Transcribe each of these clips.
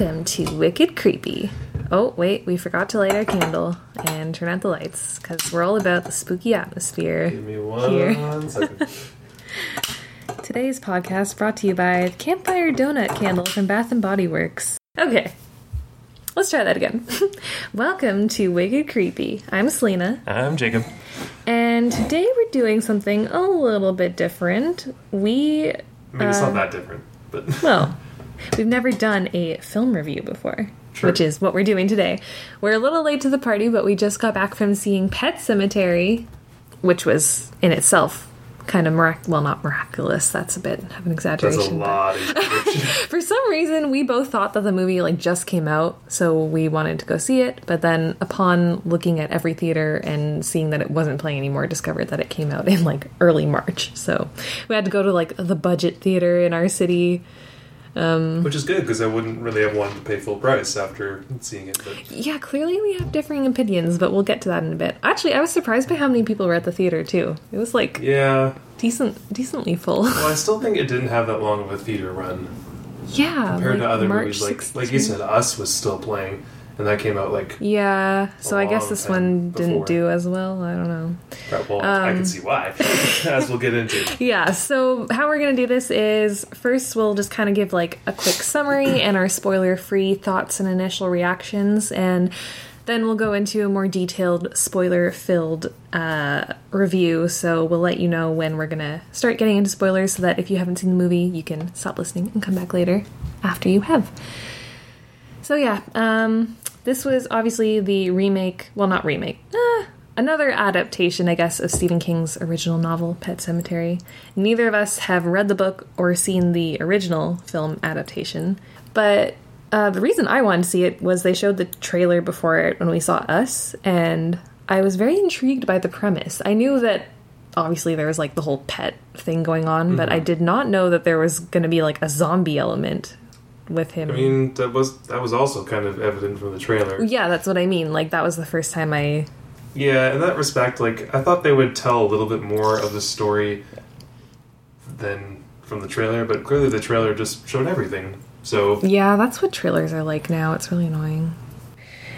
Welcome to Wicked Creepy. Oh, wait, we forgot to light our candle and turn out the lights, because we're all about the spooky atmosphere. Give me one second. Today's podcast brought to you by the Campfire Donut Candle from Bath and Body Works. Okay, let's try that again. Welcome to Wicked Creepy. I'm Selena. I'm Jacob. And today we're doing something a little bit different. I mean, it's not that different, but... Well... We've never done a film review before, sure. Which is what we're doing today. We're a little late to the party, but we just got back from seeing Pet Sematary, which was in itself kind of not miraculous. That's a bit of an exaggeration. That's a lot of exaggeration. For some reason, we both thought that the movie just came out, so we wanted to go see it. But then upon looking at every theater and seeing that it wasn't playing anymore, discovered that it came out in early March. So we had to go to the budget theater in our city. Which is good, because I wouldn't really have wanted to pay full price after seeing it. But... Yeah, clearly we have differing opinions, but we'll get to that in a bit. Actually, I was surprised by how many people were at the theater, too. It was, decently full. Well, I still think it didn't have that long of a theater run. Yeah. Compared to other March movies. Like you said, Us was still playing, and that came out, Yeah, so I guess this one didn't do as well. I don't know. Right, well, I can see why, as we'll get into. Yeah, so how we're going to do this is, first we'll just kind of give, a quick summary and our spoiler-free thoughts and initial reactions, and then we'll go into a more detailed, spoiler-filled review, so we'll let you know when we're going to start getting into spoilers, so that if you haven't seen the movie, you can stop listening and come back later after you have. So, yeah, this was obviously the another adaptation, I guess, of Stephen King's original novel, Pet Sematary. Neither of us have read the book or seen the original film adaptation, but the reason I wanted to see it was they showed the trailer before it when we saw Us, and I was very intrigued by the premise. I knew that, obviously, there was, the whole pet thing going on, mm-hmm. but I did not know that there was going to be, a zombie element with him. I mean, that was also kind of evident from the trailer. Yeah, that's what I mean. That was the first time I... Yeah, in that respect, I thought they would tell a little bit more of the story than from the trailer, but clearly the trailer just showed everything, so... Yeah, that's what trailers are like now. It's really annoying.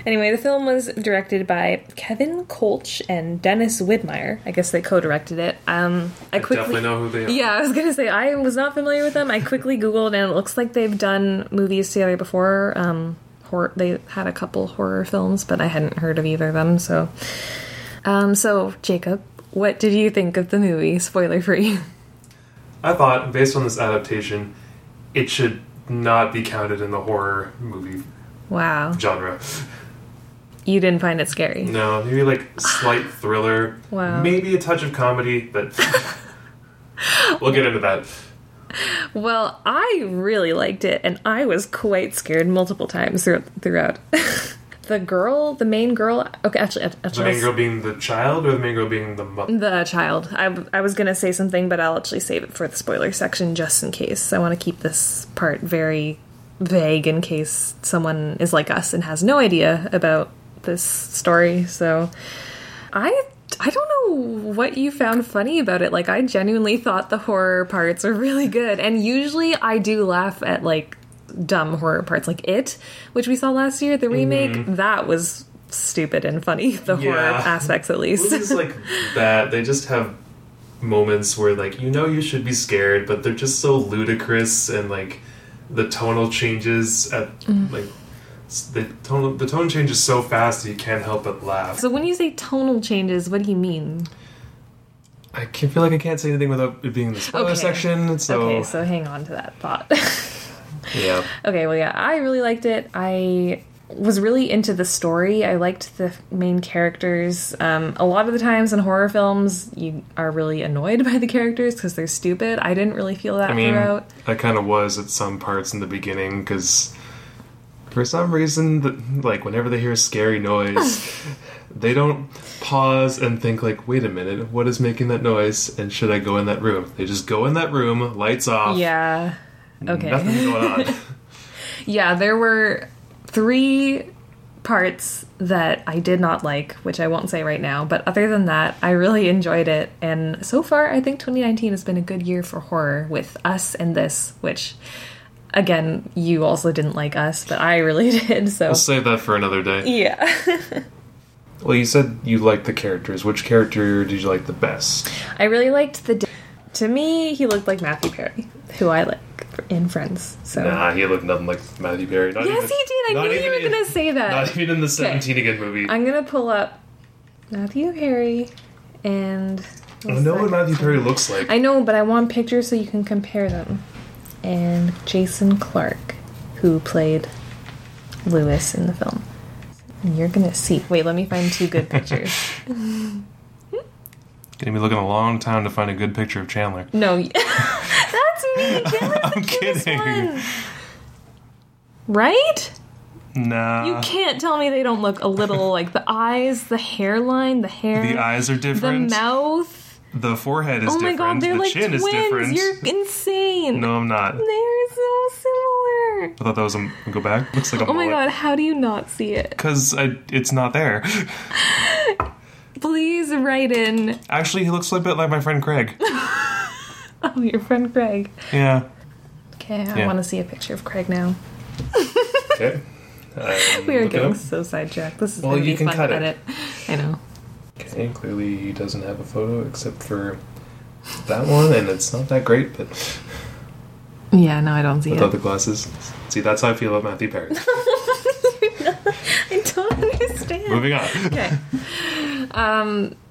Anyway, the film was directed by Kevin Kölsch and Dennis Widmeyer. I guess they co-directed it. I definitely know who they are. Yeah, I was going to say, I was not familiar with them. I quickly Googled, and it looks like they've done movies together before. They had a couple horror films, but I hadn't heard of either of them, so... So, Jacob, what did you think of the movie, spoiler-free? I thought, based on this adaptation, it should not be counted in the horror movie genre. You didn't find it scary? No, maybe slight thriller. Wow. Maybe a touch of comedy, but we'll get into that. Well, I really liked it, and I was quite scared multiple times throughout. The main girl... Okay, actually... The main girl being the child, or the main girl being the mother? The child. I was going to say something, but I'll actually save it for the spoiler section just in case. I want to keep this part very vague in case someone is like us and has no idea about this story. So I don't know what you found funny about it. I genuinely thought the horror parts are really good, and usually I do laugh at dumb horror parts, It, which we saw last year, the remake. Mm-hmm. That was stupid and funny, the horror aspects at least. Movies that they just have moments where you should be scared, but they're just so ludicrous, and the tonal changes at the tone changes so fast that you can't help but laugh. So when you say tonal changes, what do you mean? I feel I can't say anything without it being in the spoiler section. So. Okay, so hang on to that thought. Yeah. Okay, well, yeah, I really liked it. I was really into the story. I liked the main characters. A lot of the times in horror films, you are really annoyed by the characters because they're stupid. I didn't really feel that throughout. I kind of was at some parts in the beginning, because for some reason, whenever they hear a scary noise, they don't pause and think, wait a minute, what is making that noise, and should I go in that room? They just go in that room, lights off. Yeah. Okay. Nothing going on. Yeah, there were... 3 parts that I did not like, which I won't say right now, but other than that, I really enjoyed it, and so far I think 2019 has been a good year for horror, with Us and this, which Again, you also didn't like Us, but I really did, so... We'll save that for another day. Yeah. Well, you said you liked the characters. Which character did you like the best? I really liked the... To me, he looked like Matthew Perry, who I like in Friends, so... Nah, he looked nothing like Matthew Perry. Not yes, even, he did! I knew you were going to say that. Not even in the 17 Again movie. I'm going to pull up Matthew Perry and... I know what Matthew Perry looks like. I know, but I want pictures so you can compare them. And Jason Clark, who played Lewis in the film. And you're going to see. Wait, let me find two good pictures. Gonna be looking a long time to find a good picture of Chandler. No, that's me. Chandler's I'm the cutest kidding. One. Right? Nah. You can't tell me they don't look a little like the eyes, the hairline, the hair. The eyes are different. The mouth. The forehead is different. Oh my god, they're the like chin twins. Is different. You're insane. No, I'm not. They're so similar. I thought that was a go back. Looks like a. Oh my god, how do you not see it? Because it's not there. Please write in. Actually, he looks a bit like my friend Craig. Oh, your friend Craig. Yeah. Okay, I want to see a picture of Craig now. Okay. We are getting so sidetracked. This is going to be fun edit. I know. Okay, clearly he doesn't have a photo except for that one, and it's not that great, but... Yeah, no, I don't see it. Without the glasses. See, that's how I feel about Matthew Perry. I don't understand. Moving on. Okay.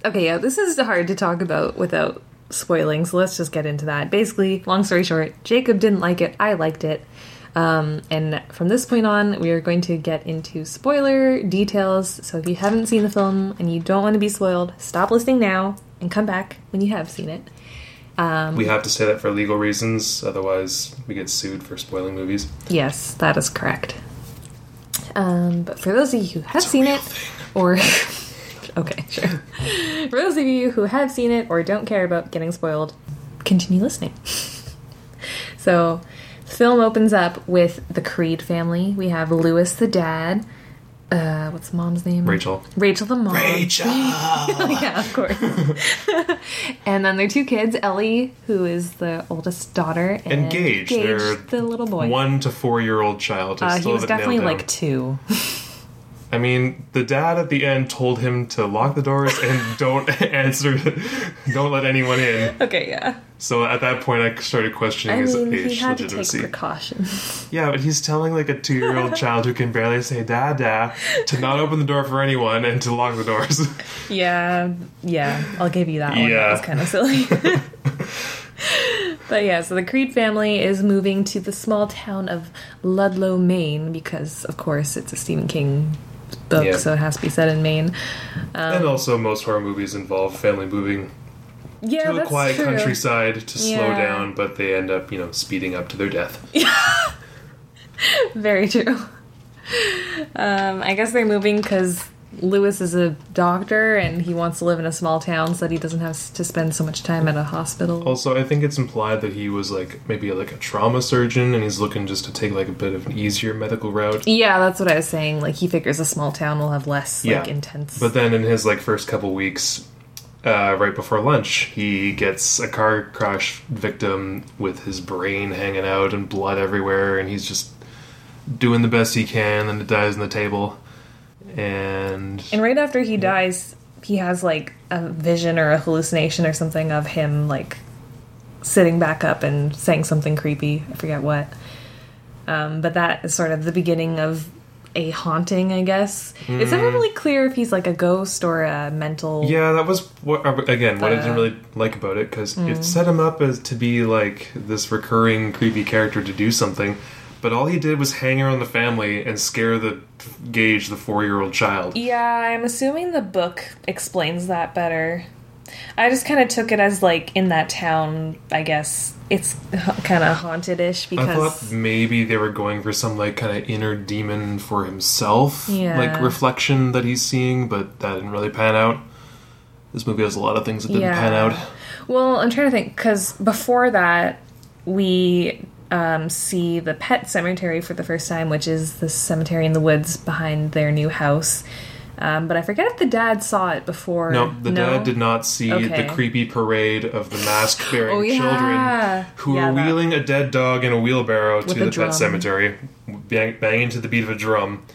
Okay, yeah, this is hard to talk about without spoiling, so let's just get into that. Basically, long story short, Jacob didn't like it, I liked it. And from this point on, we are going to get into spoiler details. So if you haven't seen the film and you don't want to be spoiled, stop listening now and come back when you have seen it. We have to say that for legal reasons, otherwise we get sued for spoiling movies. Yes, that is correct. But for those of you who have seen it, or... Okay, sure. For those of you who have seen it or don't care about getting spoiled, continue listening. So... Film opens up with the Creed family. We have Lewis, the dad. What's mom's name? Rachel. Rachel, the mom. Rachel! Yeah, of course. And then their two kids, Ellie, who is the oldest daughter, and Gage. They're the little boy. 1 to 4-year-old child. He was definitely like 2. I mean, the dad at the end told him to lock the doors and don't answer, don't let anyone in. Okay, yeah. So at that point, I started questioning his age legitimacy. He had to take precautions. Yeah, but he's telling like a 2-year-old child who can barely say "dada" to not open the door for anyone and to lock the doors. Yeah, I'll give you that one. Yeah. That was kind of silly. But yeah, so the Creed family is moving to the small town of Ludlow, Maine, because, of course, it's a Stephen King book, so it has to be set in Maine. And also most horror movies involve family moving to the quiet countryside to slow down, but they end up, speeding up to their death. Very true. I guess they're moving because... Lewis is a doctor, and he wants to live in a small town so that he doesn't have to spend so much time at a hospital. Also, I think it's implied that he was, maybe a trauma surgeon, and he's looking just to take, a bit of an easier medical route. Yeah, that's what I was saying. He figures a small town will have less, intense... But then in his, first couple weeks, right before lunch, he gets a car crash victim with his brain hanging out and blood everywhere, and he's just doing the best he can, and it dies on the table... And right after he dies, he has, a vision or a hallucination or something of him, sitting back up and saying something creepy. I forget what. But that is sort of the beginning of a haunting, I guess. It's never really clear if he's, a ghost or a mental... Yeah, that was, what I didn't really like about it, because it set him up as to be, this recurring creepy character to do something... But all he did was hang around the family and scare Gage, the 4-year-old child. Yeah, I'm assuming the book explains that better. I just kind of took it as, in that town, I guess, it's kind of haunted-ish because... I thought maybe they were going for some, kind of inner demon for himself, reflection that he's seeing, but that didn't really pan out. This movie has a lot of things that didn't pan out. Well, I'm trying to think, because before that, we... see the Pet Sematary for the first time, which is the cemetery in the woods behind their new house. But I forget if the dad saw it before. No, the dad did not see the creepy parade of the mask-bearing children who were wheeling a dead dog in a wheelbarrow with to the Pet Sematary, banging to the beat of a drum.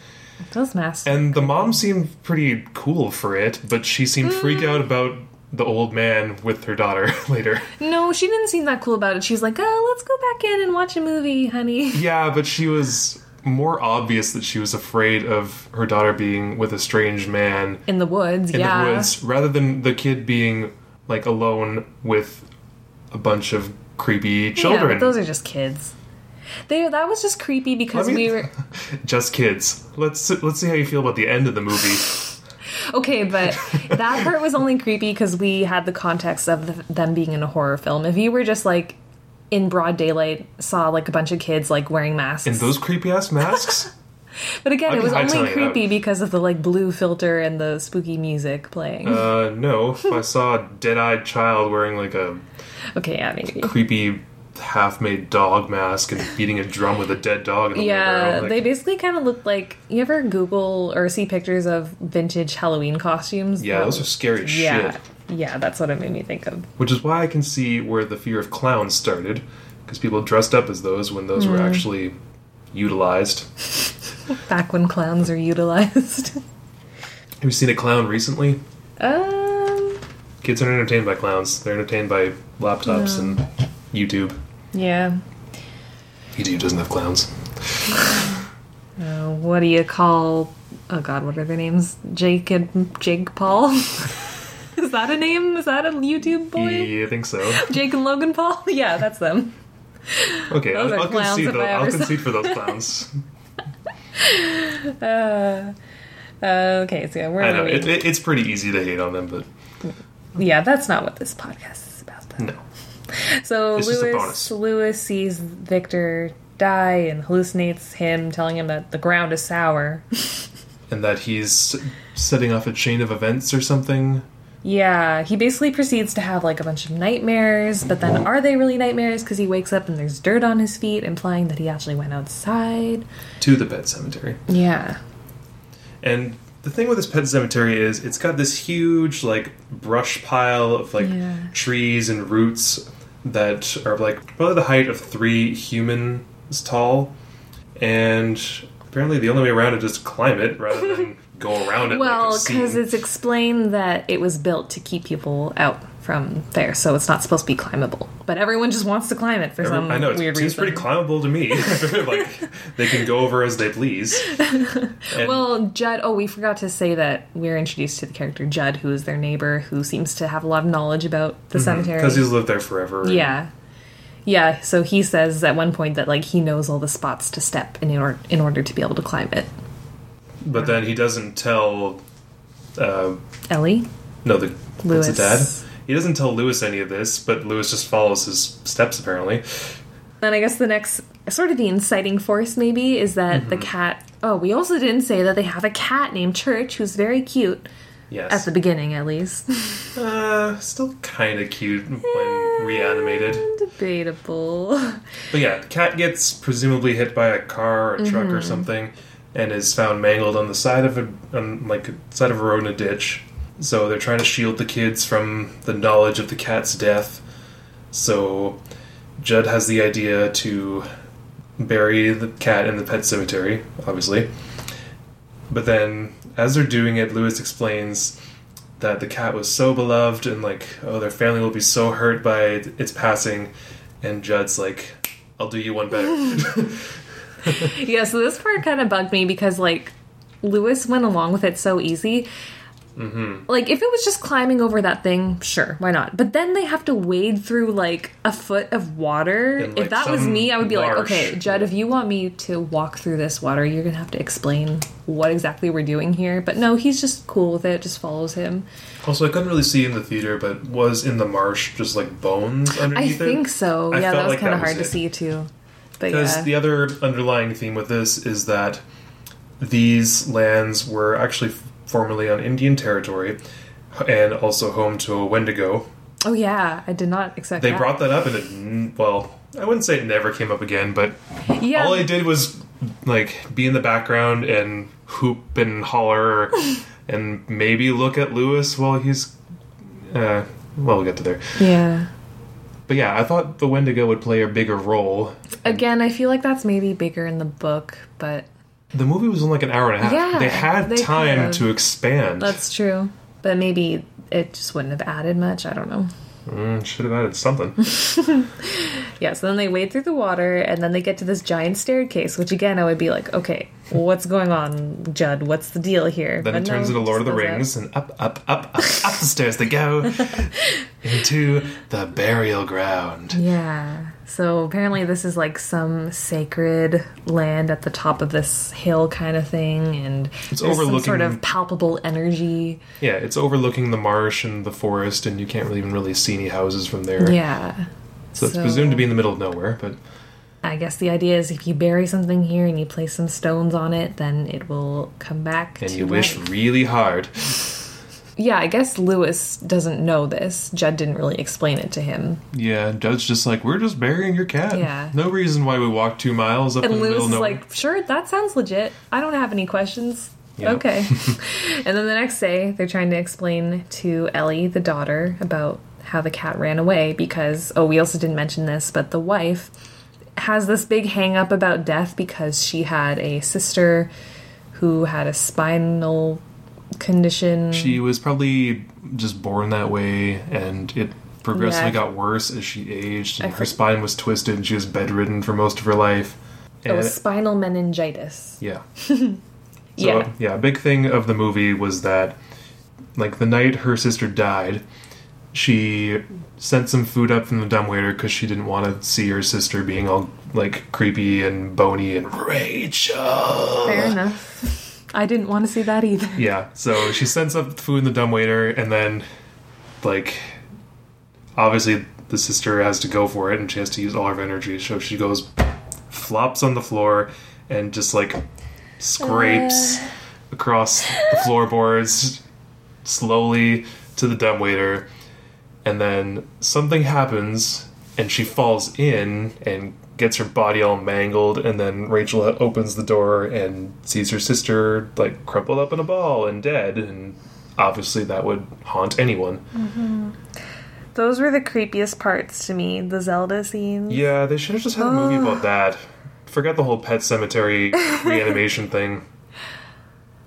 Those masks. And the mom seemed pretty cool for it, but she seemed freaked out about the old man with her daughter later. No, she didn't seem that cool about it. She was like, oh, let's go back in and watch a movie, honey. Yeah, but she was more obvious that she was afraid of her daughter being with a strange man. In the woods, in the woods, rather than the kid being, like, alone with a bunch of creepy children. Yeah, but those are just kids. That was just creepy because we were... Just kids. Let's see how you feel about the end of the movie. Okay, but that part was only creepy because we had the context of them being in a horror film. If you were just, like, in broad daylight, saw, like, a bunch of kids, like, wearing masks... And those creepy-ass masks? But again, it was only creepy because of the, like, blue filter and the spooky music playing. No. If I saw a dead-eyed child wearing, like, a... Okay, yeah, maybe. Creepy... half-made dog mask and beating a drum with a dead dog in the wheelbarrow. They basically kind of looked like... You ever Google or see pictures of vintage Halloween costumes? Yeah, those are scary as shit. Yeah, that's what it made me think of. Which is why I can see where the fear of clowns started, because people dressed up as those when those were actually utilized. Back when clowns were utilized. Have you seen a clown recently? Kids aren't entertained by clowns. They're entertained by laptops and YouTube. Yeah. YouTube doesn't have clowns. What do you call... Oh, God, what are their names? Jake and Jake Paul? Is that a name? Is that a YouTube boy? Yeah, I think so. Jake and Logan Paul? Yeah, that's them. Okay, I'll concede, for those clowns. Okay, so we're... I know, it's pretty easy to hate on them, but... Yeah, that's not what this podcast is about, though. No. So Lewis sees Victor die and hallucinates him, telling him that the ground is sour. And that he's setting off a chain of events or something. Yeah, he basically proceeds to have, like, a bunch of nightmares, but then are they really nightmares? Because he wakes up and there's dirt on his feet, implying that he actually went outside. To the Pet Sematary. Yeah. And... The thing with this Pet Sematary is it's got this huge, like, brush pile of, like, trees and roots that are, like, probably the height of 3 humans tall. And apparently the only way around it is to climb it rather than go around it. Well, because it's explained that it was built to keep people out from there, so it's not supposed to be climbable. But everyone just wants to climb it for some weird reason. It seems pretty climbable to me. Like, they can go over as they please. Well, Judd... Oh, we forgot to say that we're introduced to the character Judd, who is their neighbor, who seems to have a lot of knowledge about the cemetery. Because he's lived there forever. Yeah. Yeah, so he says at one point that, like, he knows all the spots to step in order to be able to climb it. But then he doesn't tell... Ellie? No, Lewis. That's the dad. He doesn't tell Lewis any of this, but Lewis just follows his steps, apparently. And I guess the next, sort of the inciting force, maybe, is that the cat... Oh, we also didn't say that they have a cat named Church, who's very cute. Yes. At the beginning, at least. Still kind of cute when reanimated. Debatable. But yeah, the cat gets presumably hit by a car or a truck or something, and is found mangled on the side of a road in a ditch. So they're trying to shield the kids from the knowledge of the cat's death. So Judd has the idea to bury the cat in the Pet Sematary, obviously. But then, as they're doing it, Lewis explains that the cat was so beloved and, like, oh, their family will be so hurt by its passing. And Judd's like, I'll do you one better. Yeah, so this part kind of bugged me because, like, Lewis went along with it so easy. Like, if it was just climbing over that thing, sure, why not? But then they have to wade through, like, a foot of water. And, like, if that was me, I would be like, okay, Judd, if you want me to walk through this water, you're going to have to explain what exactly we're doing here. But no, he's just cool with it, just follows him. Also, I couldn't really see in the theater, but was in the marsh just, like, bones underneath it? I think so. Yeah, that was kind of hard to see, too. Because the other underlying theme with this is that these lands were actually... formerly on Indian territory, and also home to a Wendigo. Oh, yeah. I did not expect that. They brought that up, and it, well, I wouldn't say it never came up again, but all I did was, like, be in the background and hoop and holler and maybe look at Lewis while he's... well, we'll get to there. Yeah. But yeah, I thought the Wendigo would play a bigger role. Again, I feel like that's maybe bigger in the book, but... The movie was only like an hour and a half. Yeah, they had time to expand. That's true. But maybe it just wouldn't have added much. I don't know. Should have added something. Yeah, so then they wade through the water, and then they get to this giant staircase, which again, I would be like, okay, what's going on, Judd? What's the deal here? Then it turns into Lord of the Rings, and up the stairs they go into the burial ground. Yeah. So apparently this is like some sacred land at the top of this hill kind of thing, and it's overlooking some sort of palpable energy. Yeah, it's overlooking the marsh and the forest, and you can't really even see any houses from there. Yeah. So it's presumed to be in the middle of nowhere, but... I guess the idea is if you bury something here and you place some stones on it, then it will come back and you wish really hard. Yeah, I guess Lewis doesn't know this. Judd didn't really explain it to him. Yeah, Judd's just like, we're just burying your cat. Yeah. No reason why we walked 2 miles up in the middle of nowhere. And Lewis is like, sure, that sounds legit. I don't have any questions. Yeah. Okay. And then the next day, they're trying to explain to Ellie, the daughter, about how the cat ran away because, oh, we also didn't mention this, but the wife has this big hang-up about death because she had a sister who had a spinal... condition. She was probably just born that way, and it progressively got worse as she aged, and her spine was twisted, and she was bedridden for most of her life. And it was spinal meningitis. Yeah. So, yeah, a big thing of the movie was that, like, the night her sister died, she sent some food up from the dumbwaiter because she didn't want to see her sister being all, like, creepy and bony and Rachel. Fair enough. I didn't want to see that either. Yeah, so she sends up food in the dumbwaiter, and then, like, obviously the sister has to go for it, and she has to use all her energy, so she goes, flops on the floor, and just, like, scrapes across the floorboards slowly to the dumbwaiter, and then something happens, and she falls in, and gets her body all mangled, and then Rachel opens the door and sees her sister, like, crumpled up in a ball and dead, and obviously that would haunt anyone. Mm-hmm. Those were the creepiest parts to me, the Zelda scenes. Yeah, they should have just had a movie about that. Forget the whole Pet Sematary reanimation thing.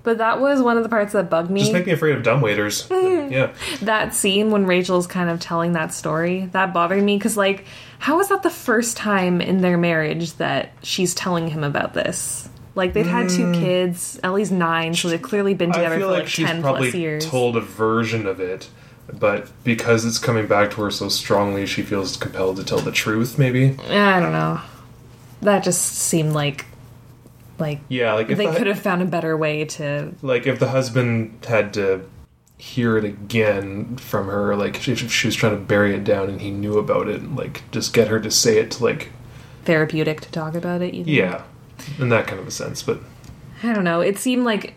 But that was one of the parts that bugged me. Just make me afraid of dumbwaiters. Yeah. That scene when Rachel's kind of telling that story, that bothered me, because, like, how is that the first time in their marriage that she's telling him about this? Like, they've had 2 kids. Ellie's 9, so they've clearly been together for, like, 10+ years. She's probably told a version of it, but because it's coming back to her so strongly, she feels compelled to tell the truth, maybe? I don't know. That just seemed like... if they could have found a better way to... Like, if the husband had to hear it again from her, like, if she was trying to bury it down and he knew about it, like, just get her to say it to, like... Therapeutic to talk about it, you know? Yeah, in that kind of a sense, but... I don't know, it seemed like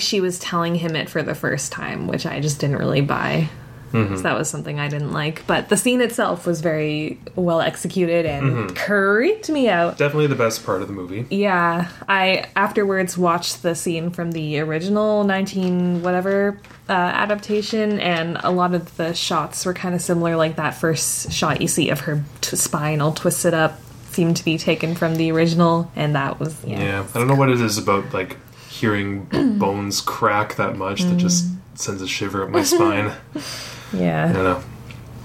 she was telling him it for the first time, which I just didn't really buy. Mm-hmm. So that was something I didn't like. But the scene itself was very well executed and creeped me out. Definitely the best part of the movie. Yeah. I afterwards watched the scene from the original 19-whatever adaptation, and a lot of the shots were kind of similar. Like, that first shot you see of her spine all twisted up seemed to be taken from the original, and that was... Yeah. I don't know what it is about, like, hearing bones crack that much that just sends a shiver up my spine. Yeah. I don't know.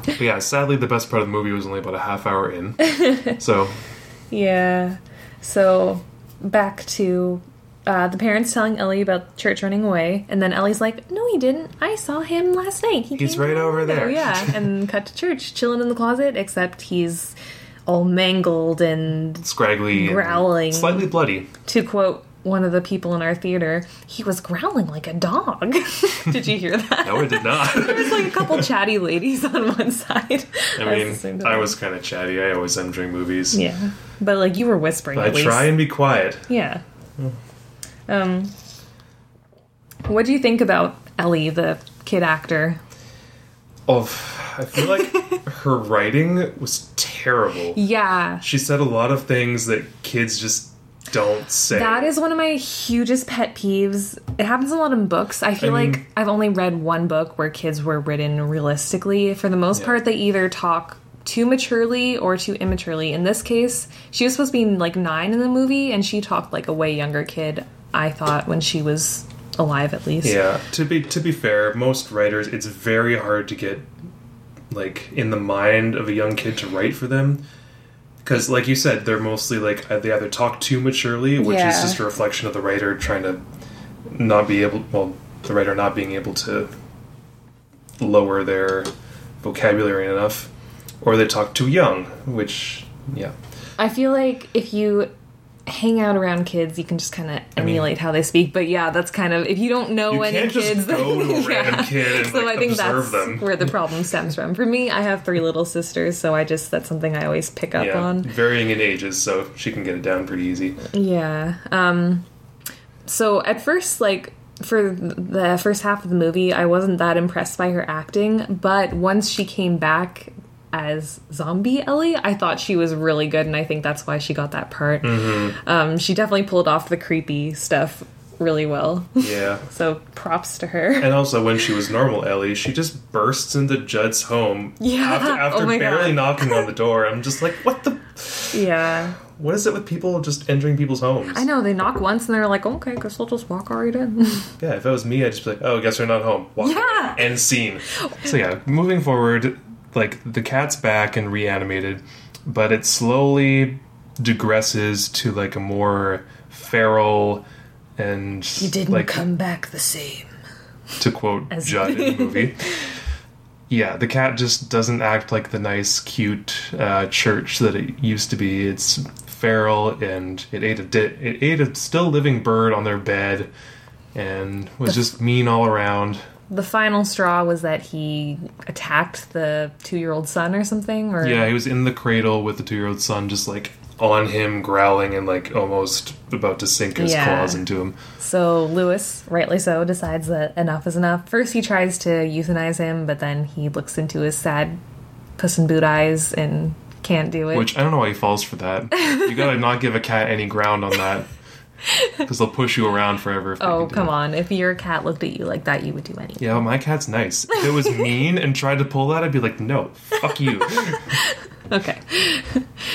But yeah, sadly, the best part of the movie was only about a half hour in. So. Yeah. So, back to the parents telling Ellie about Church running away, and then Ellie's like, no, he didn't. I saw him last night. He's right over there. Yeah, and cut to Church, chilling in the closet, except he's all mangled and scraggly, growling. And slightly bloody. To quote one of the people in our theater, he was growling like a dog. Did you hear that? No, I did not. There was like a couple chatty ladies on one side. I was kind of chatty. I always am during movies. Yeah. But, like, you were whispering, but at least. I try and be quiet. Yeah. What do you think about Ellie, the kid actor? I feel like her writing was terrible. Yeah. She said a lot of things that kids just don't say. That is one of my hugest pet peeves. It happens a lot in books. I feel like I've only read one book where kids were written realistically. For the most part, they either talk too maturely or too immaturely. In this case, she was supposed to be like 9 in the movie, and she talked like a way younger kid, I thought, when she was alive, at least. Yeah. To be fair, most writers, it's very hard to get like in the mind of a young kid to write for them. Because, like you said, they're mostly, like, they either talk too maturely, which is just a reflection of the writer trying to not be able... Well, the writer not being able to lower their vocabulary enough. Or they talk too young, which, yeah. I feel like if you hang out around kids, you can just kind of emulate how they speak. But, yeah, that's kind of... If you don't know any kids... You can't just go to a random kid and, so like, I think observe that's where the problem stems from. For me, I have 3 little sisters, so I just... That's something I always pick up on. Varying in ages, so she can get it down pretty easy. Yeah. So, at first, like... For the first half of the movie, I wasn't that impressed by her acting. But once she came back... as Zombie Ellie, I thought she was really good, and I think that's why she got that part. Mm-hmm. She definitely pulled off the creepy stuff really well. Yeah. So props to her. And also, when she was normal Ellie, she just bursts into Judd's home after barely knocking on the door. I'm just like, what the... Yeah. What is it with people just entering people's homes? I know, they knock once and they're like, okay, I guess I'll just walk right in. Yeah, if it was me, I'd just be like, oh, I guess they're not home. Walk in. End scene. So yeah, moving forward... Like, the cat's back and reanimated, but it slowly digresses to, like, a more feral and... You didn't come back the same. To quote Judd in the movie. Yeah, the cat just doesn't act like the nice, cute church that it used to be. It's feral, and it ate a still-living bird on their bed and was just mean all around. The final straw was that he attacked the 2-year-old son or something? Or yeah, he was in the cradle with the 2-year-old son just, like, on him, growling and, like, almost about to sink his claws into him. So Lewis, rightly so, decides that enough is enough. First he tries to euthanize him, but then he looks into his sad Puss in Boot eyes and can't do it. Which, I don't know why he falls for that. You gotta not give a cat any ground on that. Because they'll push you around forever. Come on. If your cat looked at you like that, you would do anything. Yeah, well, my cat's nice. If it was mean and tried to pull that, I'd be like, no, fuck you. Okay.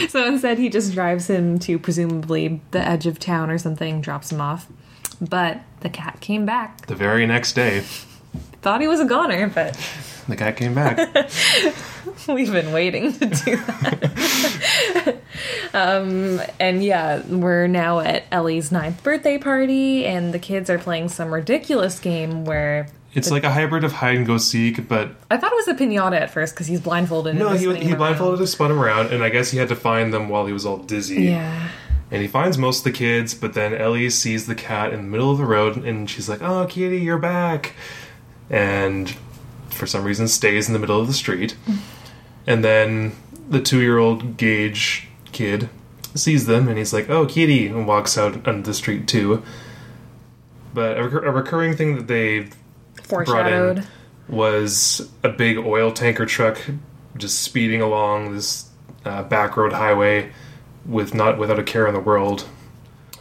So instead, he just drives him to presumably the edge of town or something, drops him off. But the cat came back. The very next day. Thought he was a goner, but... The cat came back. We've been waiting to do that. And yeah, we're now at Ellie's 9th birthday party, and the kids are playing some ridiculous game where... It's like a hybrid of hide-and-go-seek, but... I thought it was a pinata at first, because he's blindfolded. No, he blindfolded and spun him around, and I guess he had to find them while he was all dizzy. Yeah. And he finds most of the kids, but then Ellie sees the cat in the middle of the road, and she's like, oh, kitty, you're back. And... for some reason stays in the middle of the street. And then the 2-year-old Gage kid sees them and he's like, oh, kitty, and walks out onto the street too. But a recurring thing that they foreshadowed brought in was a big oil tanker truck just speeding along this back road highway without a care in the world.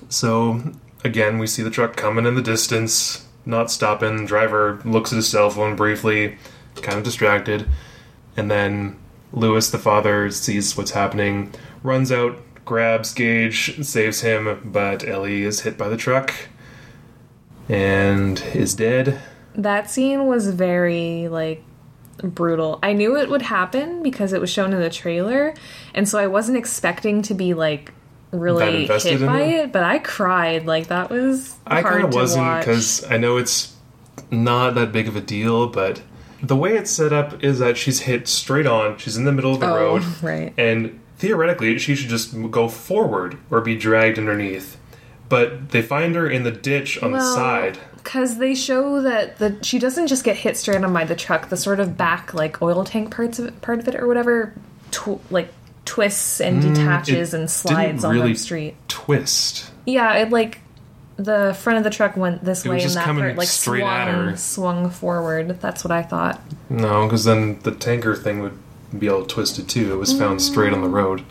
So again, we see the truck coming in the distance, not stopping. Driver looks at his cell phone briefly, kind of distracted, and then Lewis, the father, sees what's happening, runs out, grabs Gage, saves him, but Ellie is hit by the truck and is dead. That scene was very, like, brutal. I knew it would happen because it was shown in the trailer, and so I wasn't expecting to be, like, really hit by it, but I cried. Like, that was hard to watch. I kind of wasn't, because I know it's not that big of a deal, but the way it's set up is that she's hit straight on, she's in the middle of the road, right, and theoretically she should just go forward or be dragged underneath, but they find her in the ditch on the side. Because they show that she doesn't just get hit straight on by the truck, the sort of back, like, oil tank part of it or whatever, twists and detaches and slides on the street. Twist. Yeah, it, like, the front of the truck went this way and that part, like, straight at her, swung forward. That's what I thought. No, because then the tanker thing would be all twisted too. It was found straight on the road.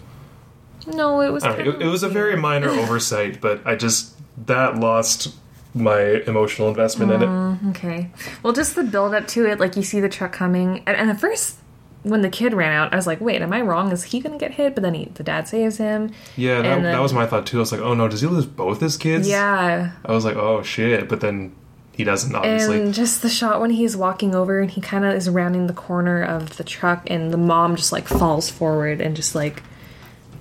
No, it was. It was a very minor oversight, but I just that lost my emotional investment in it. Okay. Well, just the build up to it, like you see the truck coming, and at first when the kid ran out, I was like, "Wait, am I wrong? Is he going to get hit?" But then the dad saves him. Yeah, that was my thought too. I was like, "Oh no, does he lose both his kids?" Yeah. I was like, "Oh shit!" But then he doesn't, obviously. And just the shot when he's walking over and he kind of is rounding the corner of the truck, and the mom just like falls forward and just like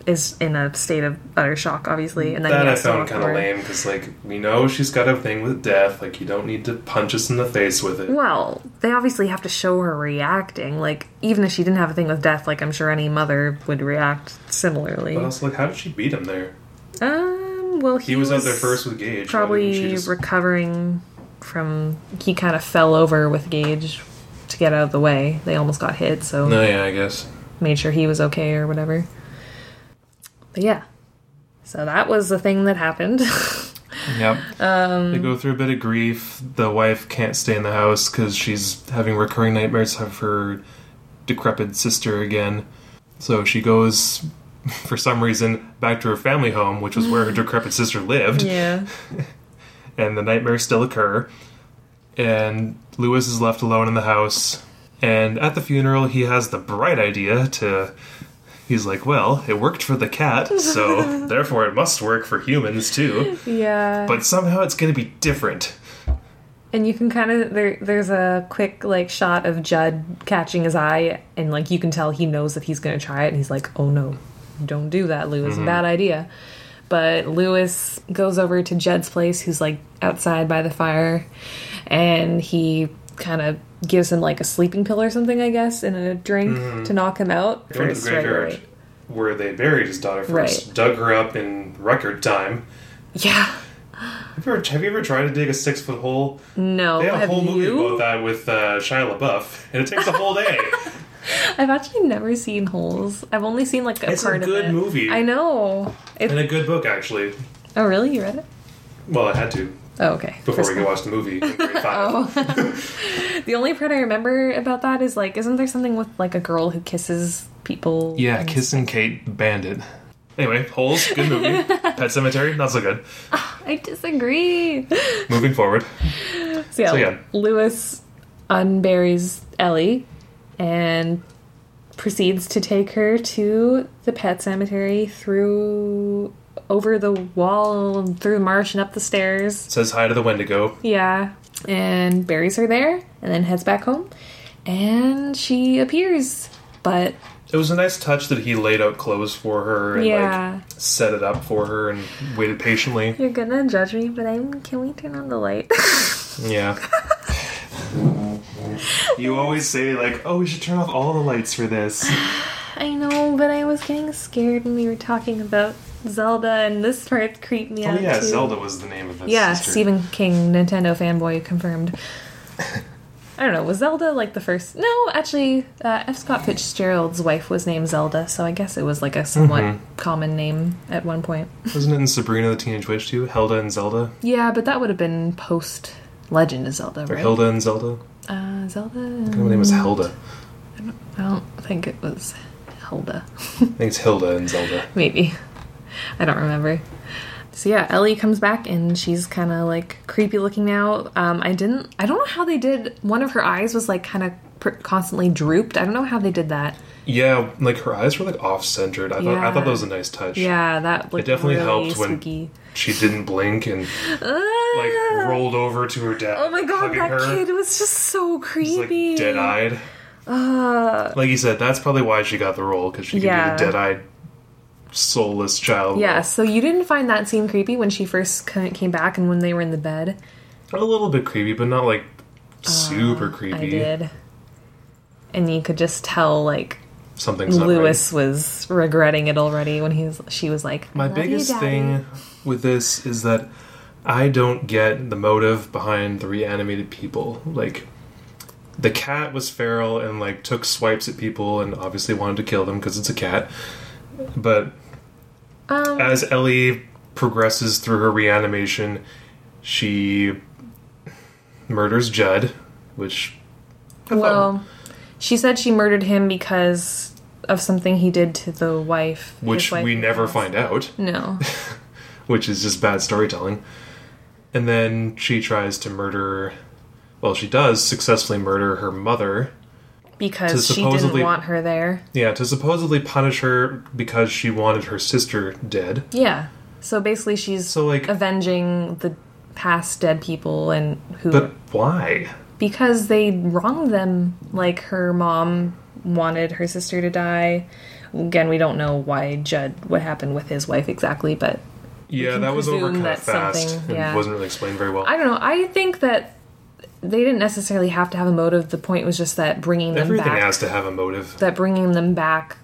is in a state of utter shock, obviously. And then that I found kind of lame, because, like, we know she's got a thing with death. Like, you don't need to punch us in the face with it. Well, they obviously have to show her reacting. Like, even if she didn't have a thing with death, like, I'm sure any mother would react similarly. But also, like, how did she beat him there? Well, he was out there first with Gage. Probably recovering from... He kind of fell over with Gage to get out of the way. They almost got hit, so... No, yeah, I guess. Made sure he was okay or whatever. But yeah, so that was the thing that happened. Yep. They go through a bit of grief. The wife can't stay in the house because she's having recurring nightmares of her decrepit sister again. So she goes, for some reason, back to her family home, which was where her decrepit sister lived. Yeah. And the nightmares still occur. And Lewis is left alone in the house. And at the funeral, he has the bright idea to... He's like, well, it worked for the cat, so therefore it must work for humans, too. Yeah. But somehow it's going to be different. And you can kind of... There's a quick, like, shot of Judd catching his eye, and, like, you can tell he knows that he's going to try it, and he's like, oh, no, don't do that, Lou. It's a bad idea. But Lewis goes over to Judd's place, who's, like, outside by the fire, and he kind of gives him like a sleeping pill or something, I guess, and a drink to knock him out. They went to the graveyard where they buried his daughter first, right. Dug her up in record time. Yeah. Have you ever tried to dig a 6-foot hole? No. They have a whole movie about that with Shia LaBeouf, and it takes a whole day. I've actually never seen Holes. I've only seen like a part of it. It's a good movie. I know. And a good book, actually. Oh, really? You read it? Well, I had to. Oh, okay. Before we could watch the movie in grade 5. Oh. The only part I remember about that is, like, isn't there something with, like, a girl who kisses people? Yeah, Kissing Kate the Bandit. Anyway, Holes, good movie. Pet Sematary, not so good. I disagree. Moving forward. So, yeah. Lewis unburies Ellie and proceeds to take her to the Pet Sematary through... over the wall, through the marsh, and up the stairs. Says hi to the Wendigo. Yeah. And buries her there, and then heads back home. And she appears, but... It was a nice touch that he laid out clothes for her and, set it up for her and waited patiently. You're gonna judge me, but can we turn on the light? Yeah. You always say, like, oh, we should turn off all the lights for this. I know, but I was getting scared when we were talking about Zelda, and this part creeped me out, too. Zelda was the name of this. Yeah, sister. Stephen King, Nintendo fanboy confirmed. I don't know, was Zelda, like, the first... No, actually, F. Scott Fitzgerald's wife was named Zelda, so I guess it was, like, a somewhat common name at one point. Wasn't it in Sabrina the Teenage Witch, too? Hilda and Zelda? Yeah, but that would have been post-Legend of Zelda, right? Or Hilda and Zelda? Zelda and... I think her name was Hilda. I don't think it was... Hilda. I think it's Hilda and Zelda. Maybe. I don't remember. So yeah, Ellie comes back and she's kind of like creepy looking now. I don't know how they did. One of her eyes was like kind of constantly drooped. I don't know how they did that. Yeah, like her eyes were like off-centered. I thought that was a nice touch. Yeah, that looked really spooky. It definitely helped when she didn't blink and like rolled over to her dad. Oh my god, that kid was just so creepy. Just, like, dead-eyed. Like you said, that's probably why she got the role, because she could be the dead-eyed, soulless child. Yeah, so you didn't find that scene creepy when she first came back and when they were in the bed? A little bit creepy, but not, like, super creepy. I did. And you could just tell, like, something's Lewis not right. Was regretting it already when she was like, my biggest thing with this is that I don't get the motive behind the reanimated people. Like... The cat was feral and, like, took swipes at people and obviously wanted to kill them because it's a cat. But as Ellie progresses through her reanimation, she murders Judd, which... Well, she said she murdered him because of something he did to the wife. Which we never find out. No. Which is just bad storytelling. And then she tries to murder... Well, she does successfully murder her mother. Because she didn't want her there. Yeah, to supposedly punish her because she wanted her sister dead. Yeah. So basically she's avenging the past dead people and who... But why? Because they wronged them. Like, her mom wanted her sister to die. Again, we don't know why what happened with his wife exactly, but... Yeah, that was over kind of fast. Yeah. It wasn't really explained very well. I don't know. I think that they didn't necessarily have to have a motive. The point was just that bringing them back... Everything has to have a motive. That bringing them back...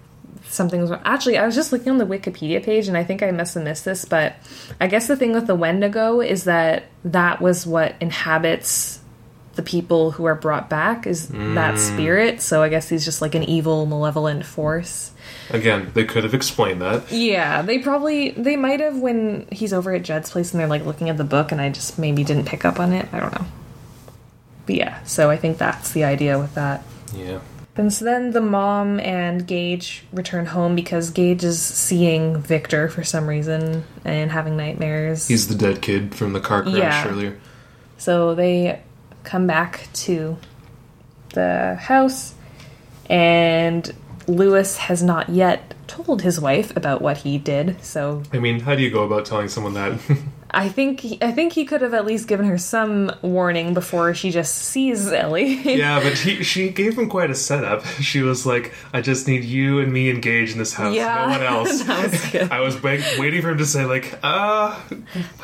Something was... Actually, I was just looking on the Wikipedia page, and I think I must have missed this, but I guess the thing with the Wendigo is that was what inhabits the people who are brought back, is that spirit. So I guess he's just like an evil, malevolent force. Again, they could have explained that. Yeah, they might have when he's over at Jed's place and they're like looking at the book, and I just maybe didn't pick up on it. I don't know. But yeah, so I think that's the idea with that. Yeah. And so then the mom and Gage return home because Gage is seeing Victor for some reason and having nightmares. He's the dead kid from the car crash earlier. So they come back to the house, and Lewis has not yet told his wife about what he did. So I mean, how do you go about telling someone that? I think he could have at least given her some warning before she just sees Ellie. Yeah, but she gave him quite a setup. She was like, I just need you and me engaged in this house. Yeah, no one else. That was good. I was waiting for him to say, like, how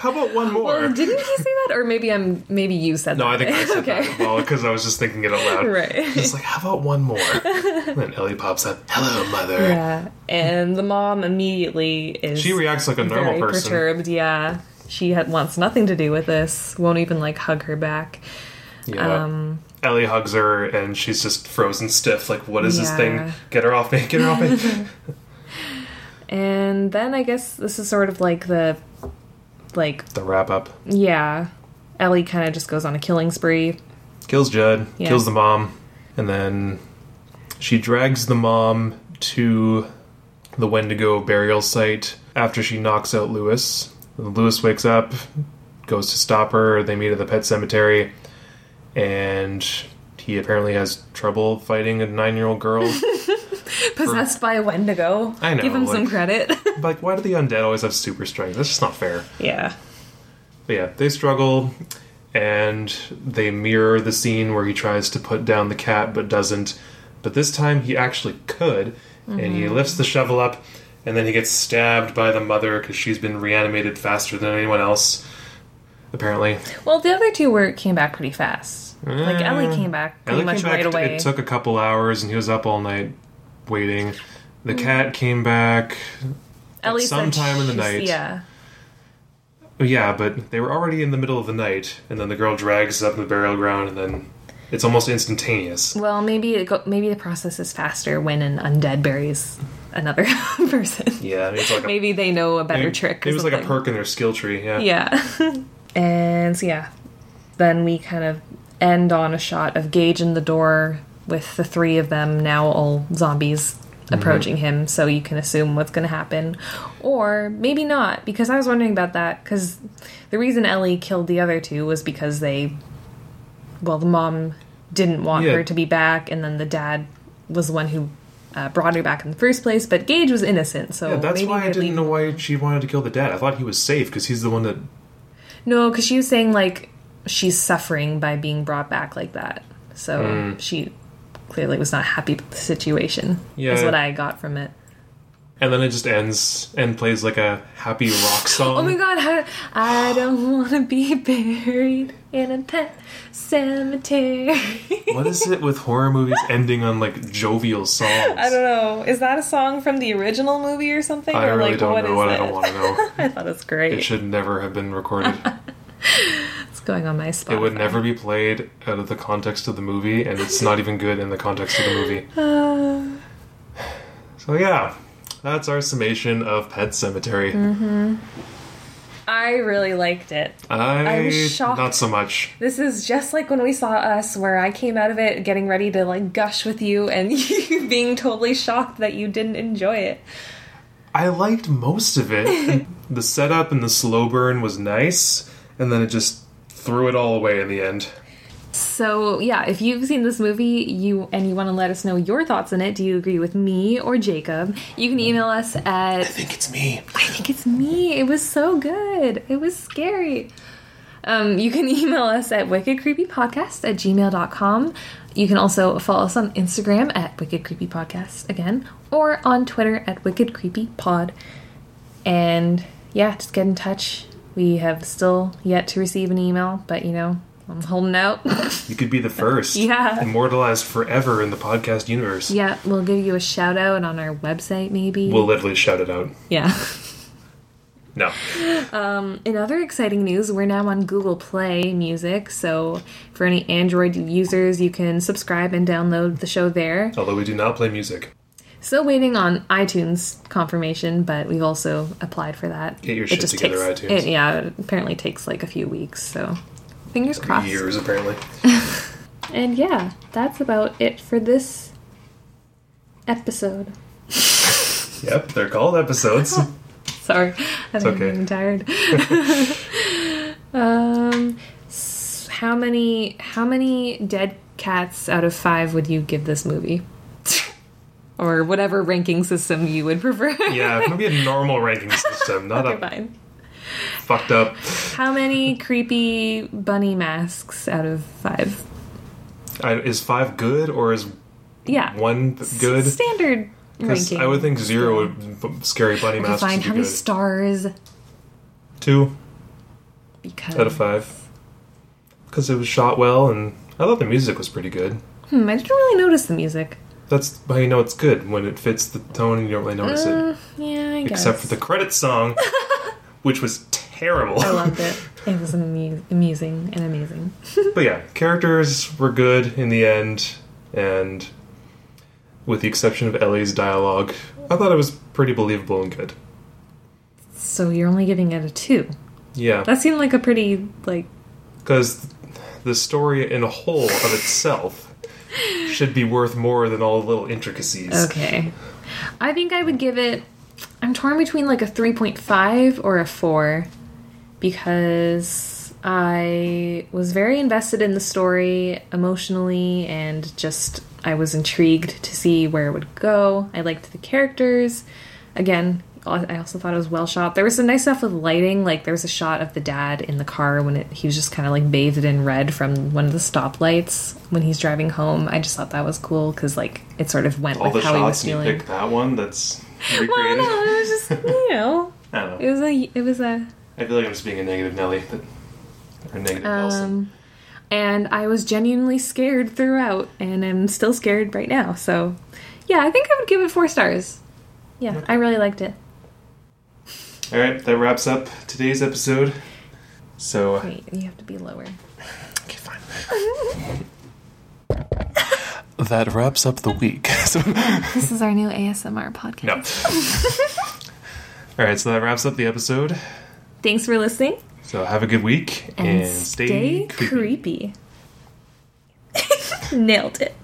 about one more? Well, didn't he say that? Or maybe you said that. No, I think I said that. Well, because I was just thinking it out loud. Right. Just like, how about one more? And then Ellie pops up, hello, mother. Yeah, and the mom immediately is... She reacts like a normal person. Very perturbed, yeah. She wants nothing to do with this. Won't even, hug her back. Yeah. Ellie hugs her, and she's just frozen stiff. Like, what is this thing? Get her off me. Get her off me. And then I guess this is sort of the wrap-up. Yeah. Ellie kind of just goes on a killing spree. Kills Judd. Yeah. Kills the mom. And then she drags the mom to the Wendigo burial site after she knocks out Lewis. Lewis wakes up, goes to stop her. They meet at the Pet Sematary, and he apparently has trouble fighting a 9-year-old girl. Possessed by a Wendigo. I know. Give him some credit. Why do the undead always have super strength? That's just not fair. Yeah. But yeah, they struggle, and they mirror the scene where he tries to put down the cat but doesn't. But this time he actually could, and he lifts the shovel up. And then he gets stabbed by the mother because she's been reanimated faster than anyone else, apparently. Well, the other two came back pretty fast. Ellie came back pretty much right away. It took a couple hours, and he was up all night waiting. The cat came back Ellie sometime in the night. Yeah. Yeah, but they were already in the middle of the night, and then the girl drags up in the burial ground, and then... It's almost instantaneous. Well, maybe the process is faster when an undead buries another person. Yeah. Maybe they know a better trick. It was like a perk in their skill tree, yeah. Yeah. And so, yeah. Then we kind of end on a shot of Gage in the door with the three of them, now all zombies, approaching him. So you can assume what's going to happen. Or maybe not, because I was wondering about that, because the reason Ellie killed the other two was because the mom didn't want her to be back, and then the dad was the one who brought her back in the first place, but Gage was innocent, so... Yeah, that's why I didn't know why she wanted to kill the dad. I thought he was safe, because he's the one that... No, because she was saying, she's suffering by being brought back like that. So she clearly was not happy with the situation, is what I got from it. And then it just ends and plays, a happy rock song. Oh my god, I don't want to be buried in a pet cemetery. What is it with horror movies ending on, jovial songs? I don't know. Is that a song from the original movie or something? I really don't know what I don't want to know. I thought it's great. It should never have been recorded. It's going on my Spotify. It would never be played out of the context of the movie, and it's not even good in the context of the movie. So, yeah. That's our summation of Pet Sematary. I really liked it. I was shocked. Not so much. This is just like when we saw Us, where I came out of it getting ready to like gush with you and you being totally shocked that you didn't enjoy it. I liked most of it. The setup and the slow burn was nice, and then it just threw it all away in the end. So, yeah, if you've seen this movie and you want to let us know your thoughts on it, do you agree with me or Jacob? You can email us at... I think it's me. I think it's me. It was so good. It was scary. You can email us at wickedcreepypodcast@gmail.com. You can also follow us on Instagram at wickedcreepypodcast, again, or on Twitter at wickedcreepypod. And, yeah, just get in touch. We have still yet to receive an email, but, you know... I'm holding out. You could be the first. Yeah. Immortalized forever in the podcast universe. Yeah, we'll give you a shout out on our website, maybe. We'll literally shout it out. Yeah. No. In other exciting news, we're now on Google Play Music, so for any Android users, you can subscribe and download the show there. Although we do not play music. Still waiting on iTunes confirmation, but we've also applied for that. Get your shit together, iTunes. It apparently takes like a few weeks, so... Fingers crossed. Years, apparently. And yeah, that's about it for this episode. Yep, they're called episodes. Sorry, I'm getting tired. How many dead cats out of 5 would you give this movie? Or whatever ranking system you would prefer. Yeah, maybe a normal ranking system, not okay, fine. Fucked up. How many creepy bunny masks out of 5? Is 5 good or is 1 good? Standard ranking. I would think 0 would scary bunny masks. Fine. How many stars? 2. Because out of 5. Because it was shot well, and I thought the music was pretty good. I didn't really notice the music. That's how you know it's good, when it fits the tone and you don't really notice it. Yeah, I guess. Except for the credit song. Which was terrible. I loved it. It was amusing and amazing. But yeah, characters were good in the end, and with the exception of Ellie's dialogue, I thought it was pretty believable and good. So you're only giving it a 2? Yeah. That seemed like a pretty, like... Because the story in a whole of itself should be worth more than all the little intricacies. Okay. I think I would give it... I'm torn between like a 3.5 or a 4 because I was very invested in the story emotionally and just I was intrigued to see where it would go. I liked the characters. Again, I also thought it was well shot. There was some nice stuff with lighting. Like there was a shot of the dad in the car when he was just kind of like bathed in red from one of the stoplights when he's driving home. I just thought that was cool because like it sort of went with how he was feeling. All the shots, you picked that one that's... Well, no, it was just, you know. I don't know. It was a... I feel like I'm just being a negative Nelly, or negative Nelson. And I was genuinely scared throughout, and I'm still scared right now. So, yeah, I think I would give it 4 stars. Yeah, okay. I really liked it. All right, that wraps up today's episode. So... Wait, you have to be lower. Okay, fine. That wraps up the week. This is our new ASMR podcast. No. All right, so that wraps up the episode. Thanks for listening. So have a good week and stay creepy. Nailed it.